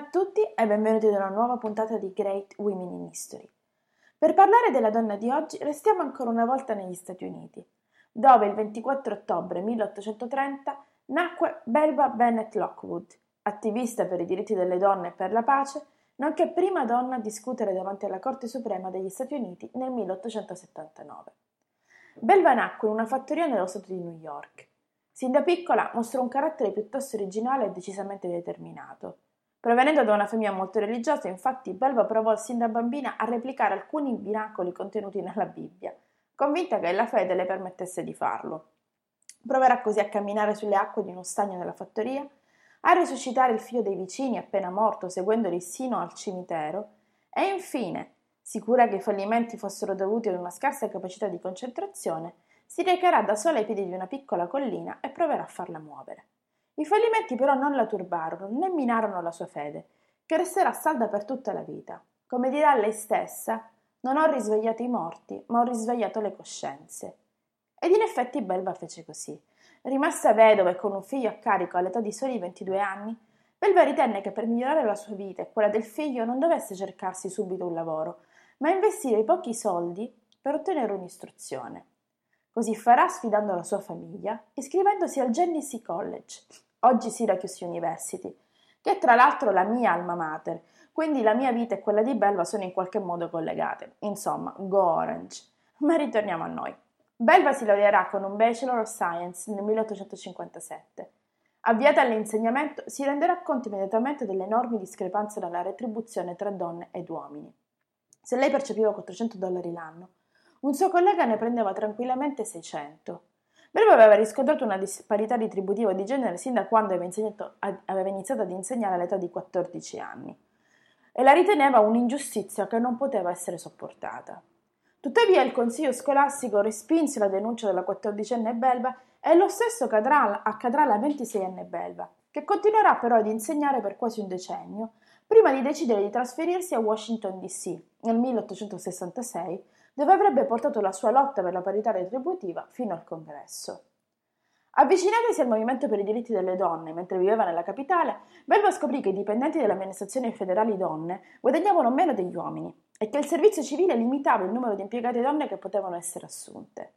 Buongiorno a tutti e benvenuti ad una nuova puntata di Great Women in History. Per parlare della donna di oggi restiamo ancora una volta negli Stati Uniti, dove il 24 ottobre 1830 nacque Belva Bennett Lockwood, attivista per i diritti delle donne e per la pace, nonché prima donna a discutere davanti alla Corte Suprema degli Stati Uniti nel 1879. Belva nacque in una fattoria nello stato di New York. Sin da piccola mostrò un carattere piuttosto originale e decisamente determinato. Provenendo da una famiglia molto religiosa, infatti, Belva provò sin da bambina a replicare alcuni miracoli contenuti nella Bibbia, convinta che la fede le permettesse di farlo. Proverà così a camminare sulle acque di uno stagno della fattoria, a risuscitare il figlio dei vicini appena morto, seguendoli sino al cimitero, e infine, sicura che i fallimenti fossero dovuti ad una scarsa capacità di concentrazione, si recherà da sola ai piedi di una piccola collina e proverà a farla muovere. I fallimenti però non la turbarono né minarono la sua fede, che resterà salda per tutta la vita. Come dirà lei stessa, non ho risvegliato i morti, ma ho risvegliato le coscienze. Ed in effetti Belva fece così. Rimasta vedova e con un figlio a carico all'età di soli 22 anni, Belva ritenne che per migliorare la sua vita e quella del figlio non dovesse cercarsi subito un lavoro, ma investire i pochi soldi per ottenere un'istruzione. Così farà sfidando la sua famiglia, iscrivendosi al Genesis College, oggi Syracuse University, che è tra l'altro la mia alma mater, quindi la mia vita e quella di Belva sono in qualche modo collegate. Insomma, go Orange. Ma ritorniamo a noi. Belva si laureerà con un Bachelor of Science nel 1857. Avviata all'insegnamento, si renderà conto immediatamente delle enormi discrepanze nella retribuzione tra donne ed uomini. Se lei percepiva $400 l'anno, un suo collega ne prendeva tranquillamente 600. Belva aveva riscontrato una disparità retributiva di genere sin da quando aveva iniziato ad insegnare all'età di 14 anni e la riteneva un'ingiustizia che non poteva essere sopportata. Tuttavia il consiglio scolastico respinse la denuncia della 14enne Belva e lo stesso accadrà alla 26enne Belva, che continuerà però ad insegnare per quasi un decennio prima di decidere di trasferirsi a Washington D.C. nel 1866, dove avrebbe portato la sua lotta per la parità retributiva fino al Congresso. Avvicinatasi al movimento per i diritti delle donne mentre viveva nella capitale, Belva scoprì che i dipendenti delle amministrazioni federali donne guadagnavano meno degli uomini e che il servizio civile limitava il numero di impiegate donne che potevano essere assunte.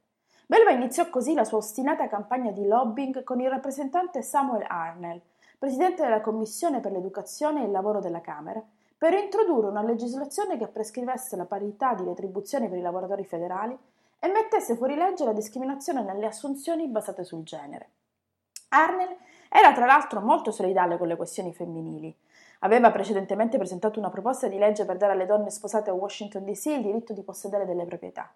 Belva iniziò così la sua ostinata campagna di lobbying con il rappresentante Samuel Arnell, presidente della Commissione per l'Educazione e il Lavoro della Camera, per introdurre una legislazione che prescrivesse la parità di retribuzione per i lavoratori federali e mettesse fuori legge la discriminazione nelle assunzioni basate sul genere. Arnell era tra l'altro molto solidale con le questioni femminili. Aveva precedentemente presentato una proposta di legge per dare alle donne sposate a Washington D.C. il diritto di possedere delle proprietà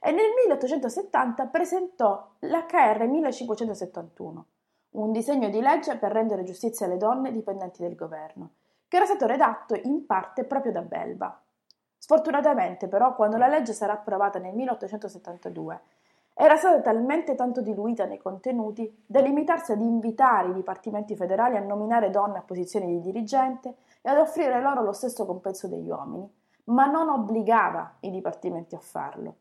e nel 1870 presentò l'H.R. 1571, un disegno di legge per rendere giustizia alle donne dipendenti del governo, che era stato redatto in parte proprio da Belva. Sfortunatamente però, quando la legge sarà approvata nel 1872, era stata talmente tanto diluita nei contenuti da limitarsi ad invitare i dipartimenti federali a nominare donne a posizioni di dirigente e ad offrire loro lo stesso compenso degli uomini, ma non obbligava i dipartimenti a farlo.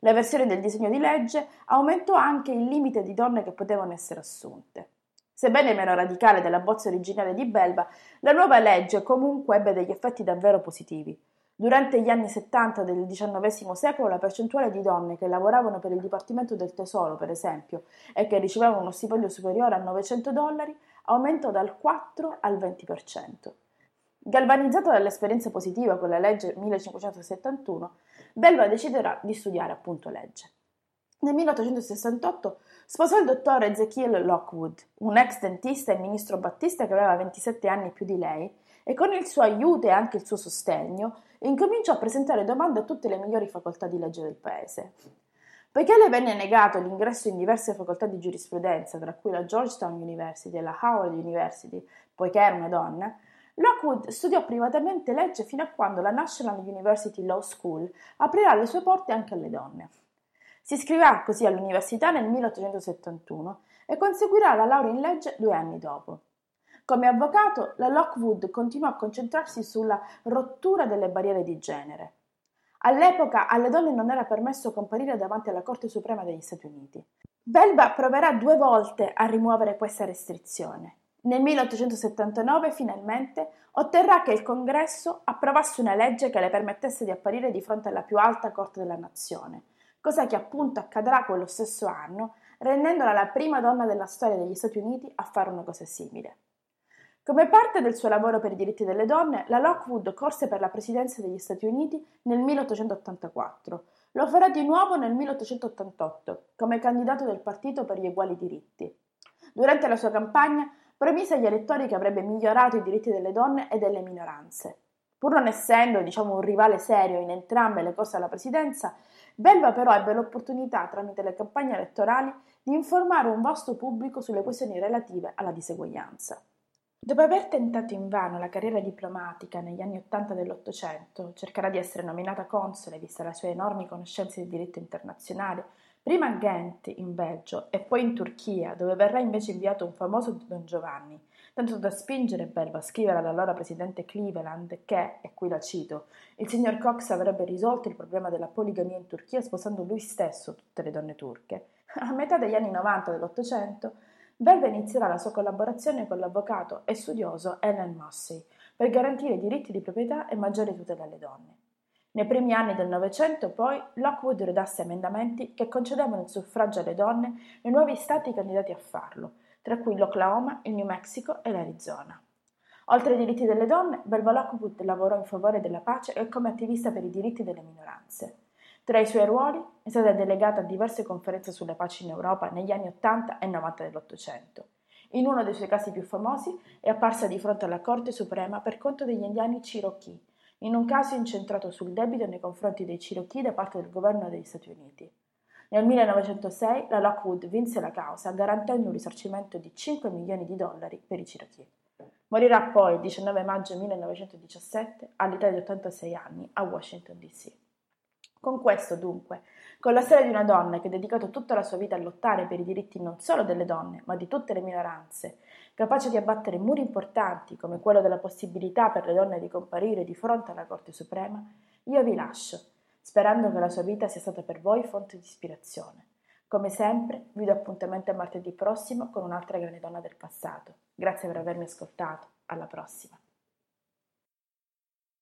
La versione del disegno di legge aumentò anche il limite di donne che potevano essere assunte. Sebbene meno radicale della bozza originale di Belva, la nuova legge comunque ebbe degli effetti davvero positivi. Durante gli anni 70 del XIX secolo la percentuale di donne che lavoravano per il Dipartimento del Tesoro, per esempio, e che ricevevano uno stipendio superiore a $900 aumentò dal 4 al 20%. Galvanizzata dall'esperienza positiva con la legge 1571, Belva deciderà di studiare appunto legge. Nel 1868 sposò il dottor Ezekiel Lockwood, un ex dentista e ministro battista che aveva 27 anni più di lei, e con il suo aiuto e anche il suo sostegno incominciò a presentare domande a tutte le migliori facoltà di legge del paese. Poiché le venne negato l'ingresso in diverse facoltà di giurisprudenza, tra cui la Georgetown University e la Howard University, poiché era una donna, Lockwood studiò privatamente legge fino a quando la National University Law School aprirà le sue porte anche alle donne. Si iscriverà così all'università nel 1871 e conseguirà la laurea in legge 2 anni dopo. Come avvocato, la Lockwood continuò a concentrarsi sulla rottura delle barriere di genere. All'epoca alle donne non era permesso comparire davanti alla Corte Suprema degli Stati Uniti. Belva proverà 2 volte a rimuovere questa restrizione. Nel 1879 finalmente otterrà che il Congresso approvasse una legge che le permettesse di apparire di fronte alla più alta corte della nazione, cosa che appunto accadrà quello stesso anno, rendendola la prima donna della storia degli Stati Uniti a fare una cosa simile. Come parte del suo lavoro per i diritti delle donne, la Lockwood corse per la presidenza degli Stati Uniti nel 1884. Lo farà di nuovo nel 1888, come candidato del Partito per gli Eguali Diritti. Durante la sua campagna promise agli elettori che avrebbe migliorato i diritti delle donne e delle minoranze. Pur non essendo, un rivale serio in entrambe le corse alla presidenza, Belva però ebbe l'opportunità, tramite le campagne elettorali, di informare un vasto pubblico sulle questioni relative alla diseguaglianza. Dopo aver tentato invano la carriera diplomatica negli anni '80 dell'Ottocento, cercherà di essere nominata console, vista le sue enormi conoscenze di diritto internazionale, prima a Ghent, in Belgio, e poi in Turchia, dove verrà invece inviato un famoso Don Giovanni, tanto da spingere Belva a scrivere all'allora presidente Cleveland che, e qui la cito, il signor Cox avrebbe risolto il problema della poligamia in Turchia sposando lui stesso tutte le donne turche. A metà degli anni '90 dell'Ottocento, Belva inizierà la sua collaborazione con l'avvocato e studioso Ellen Mussey per garantire diritti di proprietà e maggiore tutela alle donne. Nei primi anni del Novecento, poi, Lockwood redasse emendamenti che concedevano il suffragio alle donne nei nuovi stati candidati a farlo, tra cui l'Oklahoma, il New Mexico e l'Arizona. Oltre ai diritti delle donne, Belva Lockwood lavorò in favore della pace e come attivista per i diritti delle minoranze. Tra i suoi ruoli è stata delegata a diverse conferenze sulla pace in Europa negli anni 80 e 90 dell'Ottocento. In uno dei suoi casi più famosi è apparsa di fronte alla Corte Suprema per conto degli indiani Cherokee, in un caso incentrato sul debito nei confronti dei Cherokee da parte del governo degli Stati Uniti. Nel 1906 la Lockwood vinse la causa garantendo un risarcimento di $5 milioni per i Cherokee. Morirà poi il 19 maggio 1917 all'età di 86 anni a Washington D.C. Con questo, dunque, con la storia di una donna che ha dedicato tutta la sua vita a lottare per i diritti non solo delle donne, ma di tutte le minoranze, capace di abbattere muri importanti come quello della possibilità per le donne di comparire di fronte alla Corte Suprema, io vi lascio, sperando che la sua vita sia stata per voi fonte di ispirazione. Come sempre, vi do appuntamento a martedì prossimo con un'altra grande donna del passato. Grazie per avermi ascoltato. Alla prossima.